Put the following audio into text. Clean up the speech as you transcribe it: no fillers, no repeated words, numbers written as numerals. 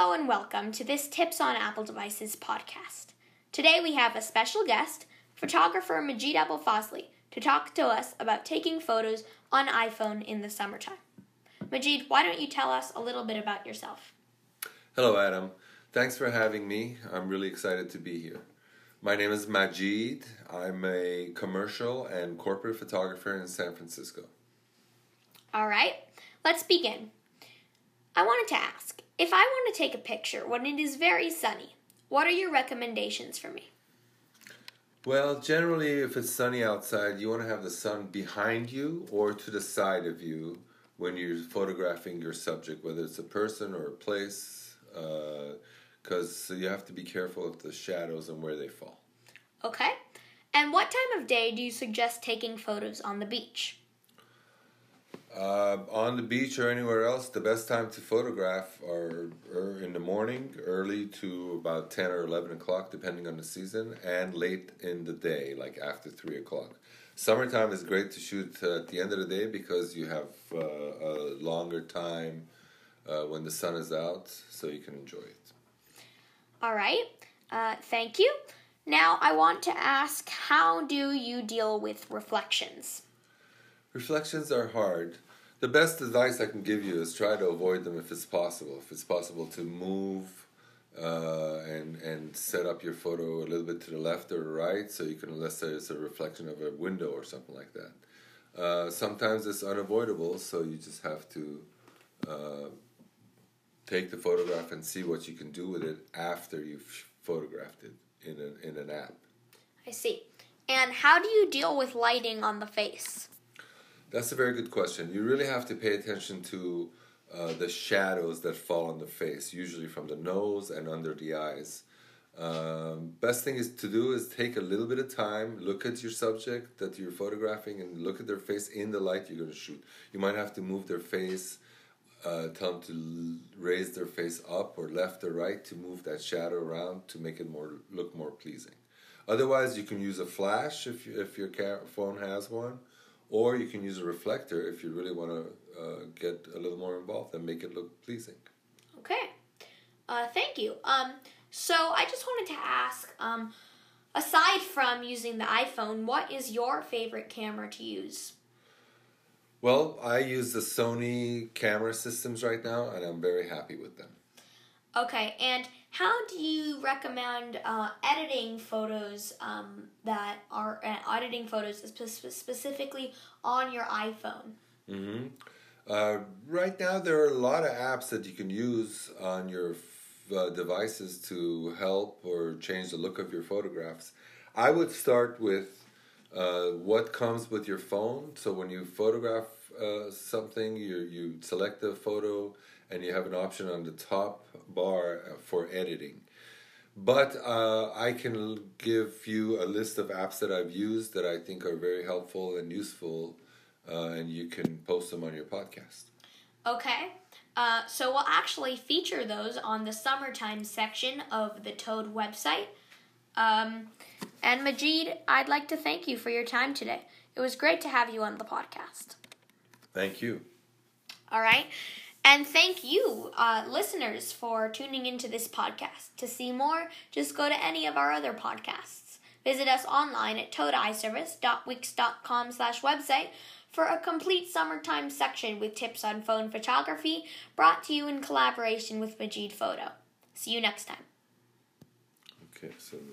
Hello and welcome to this Tips on Apple Devices podcast. Today we have a special guest, photographer Majid Abelfosli, to talk to us about taking photos on iPhone in the summertime. Majid, why don't you tell us a little bit about yourself? Hello Adam. Thanks for having me. I'm really excited to be here. My name is Majid. I'm a commercial and corporate photographer in San Francisco. Alright, let's begin. I wanted to ask, if I want to take a picture when it is very sunny, what are your recommendations for me? Well, generally, if it's sunny outside, you want to have the sun behind you or to the side of you when you're photographing your subject, whether it's a person or a place, because you have to be careful of the shadows and where they fall. Okay. And what time of day do you suggest taking photos on the beach? On the beach or anywhere else, the best time to photograph are in the morning, early to about 10 or 11 o'clock, depending on the season, and late in the day, like after 3 o'clock. Summertime is great to shoot at the end of the day because you have a longer time when the sun is out, so you can enjoy it. All right. Thank you. Now I want to ask, how do you deal with reflections? Reflections are hard. The best advice I can give you is try to avoid them if it's possible. If it's possible to move and set up your photo a little bit to the left or the right, so you can, unless there's a reflection of a window or something like that. Sometimes it's unavoidable, so you just have to take the photograph and see what you can do with it after you've photographed it in an app. I see. And how do you deal with lighting on the face? That's a very good question. You really have to pay attention to the shadows that fall on the face, usually from the nose and under the eyes. Best thing is to do is take a little bit of time, look at your subject that you're photographing, and look at their face in the light you're going to shoot. You might have to move their face, tell them to raise their face up or left or right to move that shadow around to make it look more pleasing. Otherwise, you can use a flash if your phone has one. Or you can use a reflector if you really want to get a little more involved and make it look pleasing. Okay. Thank you. So I just wanted to ask, aside from using the iPhone, what is your favorite camera to use? Well, I use the Sony camera systems right now, and I'm very happy with them. Okay. And how do you recommend editing photos that are editing photos specifically on your iPhone? Mm-hmm. Right now, there are a lot of apps that you can use on your devices to help or change the look of your photographs. I would start with what comes with your phone. So when you photograph something, you select the photo and you have an option on the top bar for editing. But I can give you a list of apps that I've used that I think are very helpful and useful, and you can post them on your podcast. Okay. So we'll actually feature those on the summertime section of the Toad website. And Majid, I'd like to thank you for your time today. It was great to have you on the podcast. Thank you. All right. And thank you, listeners, for tuning into this podcast. To see more, just go to any of our other podcasts. Visit us online at toadeyeservice.wix.com/website for a complete summertime section with tips on phone photography brought to you in collaboration with Majid Photo. See you next time. Okay, so...